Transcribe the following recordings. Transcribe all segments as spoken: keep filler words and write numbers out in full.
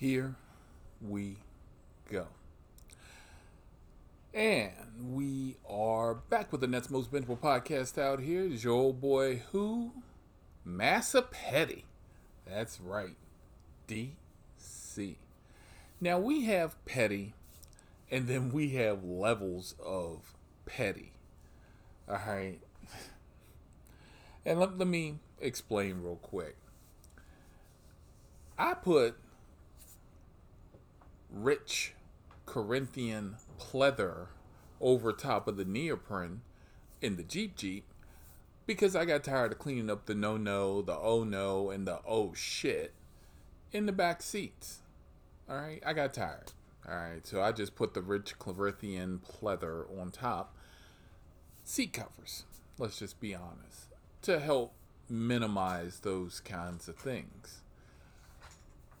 Here we go. And we are back with the Nets Most Benchable Podcast out here. It's your old boy who? Massapetti. That's right. D C. Now we have petty, and then we have levels of petty. All right. And let, let me explain real quick. I put rich Corinthian pleather over top of the neoprene in the Jeep Jeep because I got tired of cleaning up the no-no, the oh-no, and the oh-shit in the back seats. All right? I got tired. All right? So I just put the rich Corinthian pleather on top. Seat covers, let's just be honest, to help minimize those kinds of things.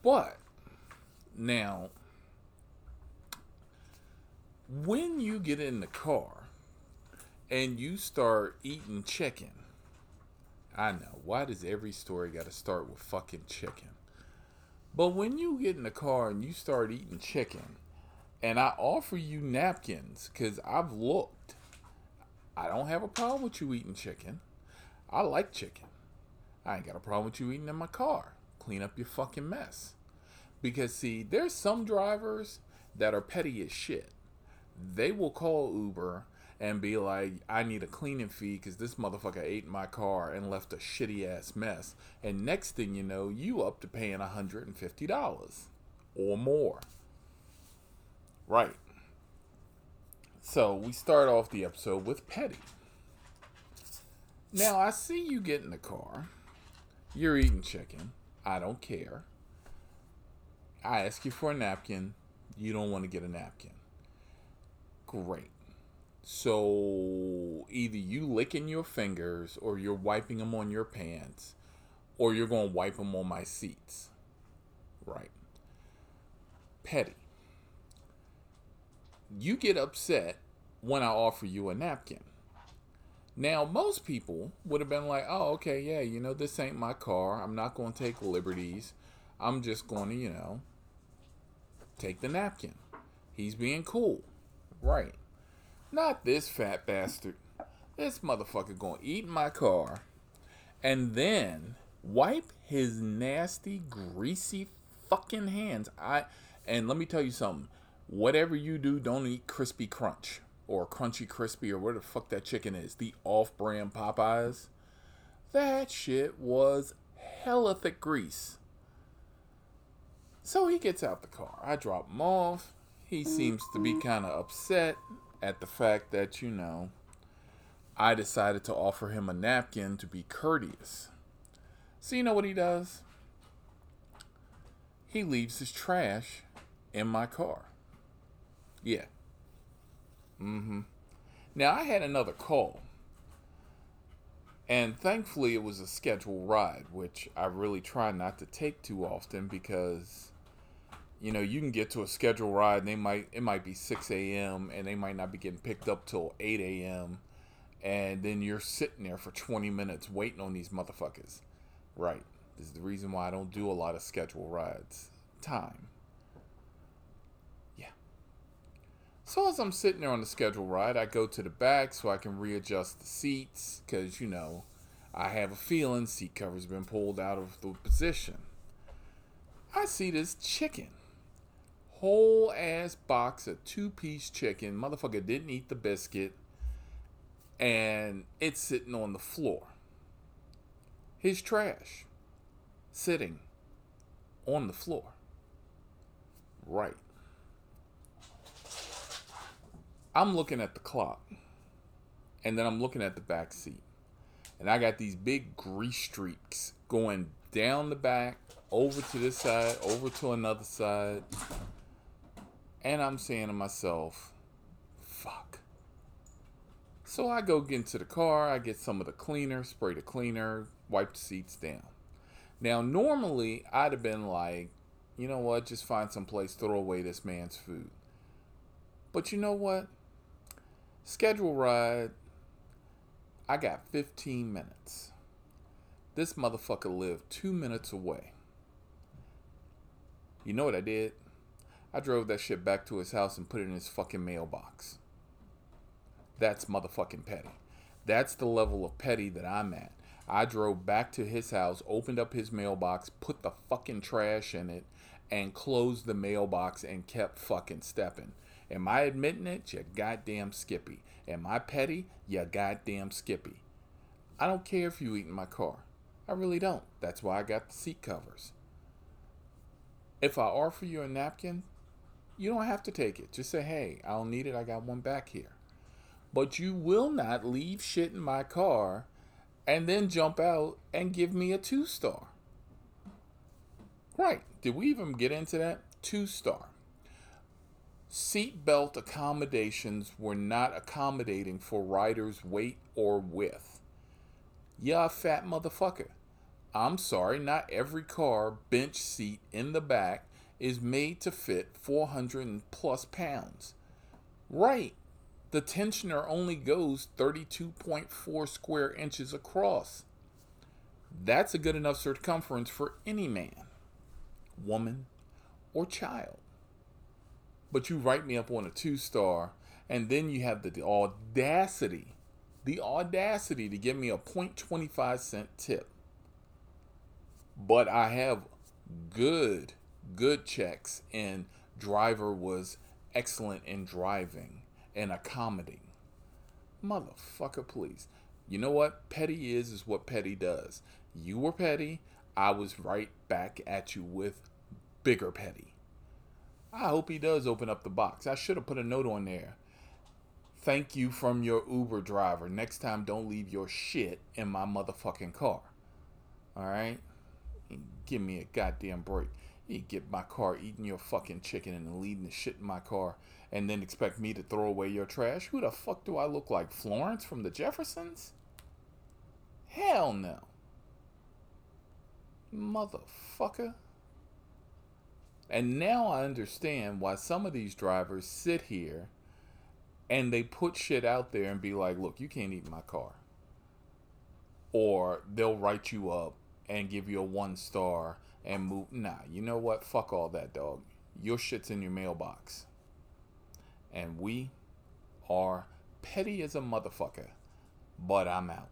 But now, when you get in the car and you start eating chicken, I know, why does every story got to start with fucking chicken? But when you get in the car and you start eating chicken, and I offer you napkins, because I've looked, I don't have a problem with you eating chicken. I like chicken. I ain't got a problem with you eating in my car. Clean up your fucking mess. Because, see, there's some drivers that are petty as shit. They will call Uber and be like, I need a cleaning fee because this motherfucker ate in my car and left a shitty ass mess. And next thing you know, you up to paying one hundred fifty dollars or more. Right. So we start off the episode with petty. Now, I see you get in the car. You're eating chicken. I don't care. I ask you for a napkin. You don't want to get a napkin. Great. So either you licking your fingers or you're wiping them on your pants or you're going to wipe them on my seats. Right. Petty. You get upset when I offer you a napkin. Now, most people would have been like, oh, okay, yeah, you know, this ain't my car. I'm not going to take liberties. I'm just going to, you know, take the napkin. He's being cool. Right. Not this fat bastard. This motherfucker gonna eat my car and then wipe his nasty, greasy fucking hands. I and let me tell you something. Whatever you do, don't eat Crispy Crunch or Crunchy Crispy or whatever the fuck that chicken is. The off-brand Popeyes. That shit was hella thick grease. So he gets out the car. I drop him off. He seems to be kind of upset at the fact that, you know, I decided to offer him a napkin to be courteous. So you know what he does? He leaves his trash in my car. Yeah. Mm-hmm. Now, I had another call. And thankfully, it was a scheduled ride, which I really try not to take too often because, you know, you can get to a scheduled ride and they might it might be six a.m. and they might not be getting picked up till eight a.m. and then you're sitting there for twenty minutes waiting on these motherfuckers. Right. This is the reason why I don't do a lot of scheduled rides. Time. Yeah. So as I'm sitting there on the scheduled ride, I go to the back so I can readjust the seats because, you know, I have a feeling seat cover's been pulled out of the position. I see this chicken. Whole ass box of two-piece chicken. Motherfucker didn't eat the biscuit. And it's sitting on the floor. His trash. Sitting on the floor. Right. I'm looking at the clock. And then I'm looking at the back seat. And I got these big grease streaks going down the back, over to this side, over to another side. And I'm saying to myself, fuck. So I go get into the car. I get some of the cleaner, spray the cleaner, wipe the seats down. Now, normally, I'd have been like, you know what? Just find some place, throw away this man's food. But you know what? Schedule ride, I got fifteen minutes. This motherfucker lived two minutes away. You know what I did? I drove that shit back to his house and put it in his fucking mailbox. That's motherfucking petty. That's the level of petty that I'm at. I drove back to his house, opened up his mailbox, put the fucking trash in it, and closed the mailbox and kept fucking stepping. Am I admitting it? You goddamn skippy. Am I petty? You goddamn skippy. I don't care if you eat in my car. I really don't. That's why I got the seat covers. If I offer you a napkin, you don't have to take it. Just say, hey, I don't need it. I got one back here. But you will not leave shit in my car and then jump out and give me a two-star. Right. Did we even get into that? Two-star. Seatbelt accommodations were not accommodating for riders' weight or width. Yeah, fat motherfucker. I'm sorry, not every car bench seat in the back is made to fit four hundred plus pounds. Right. The tensioner only goes thirty-two point four square inches across. That's a good enough circumference for any man, woman, or child. But you write me up on a two-star, and then you have the audacity, the audacity to give me a point two five cent tip. But I have good, good checks, and driver was excellent in driving and accommodating. Motherfucker, please. You know what? Petty is is what petty does. You were petty. I was right back at you with bigger petty. I hope he does open up the box. I should have put a note on there. Thank you from your Uber driver. Next time, don't leave your shit in my motherfucking car. All right? Give me a goddamn break. You get my car eating your fucking chicken and leaving the shit in my car and then expect me to throw away your trash? Who the fuck do I look like? Florence from the Jeffersons? Hell no. Motherfucker. And now I understand why some of these drivers sit here and they put shit out there and be like, look, you can't eat in my car. Or they'll write you up and give you a one star and move. Nah, you know what? Fuck all that, dog. Your shit's in your mailbox. And we are petty as a motherfucker. But I'm out.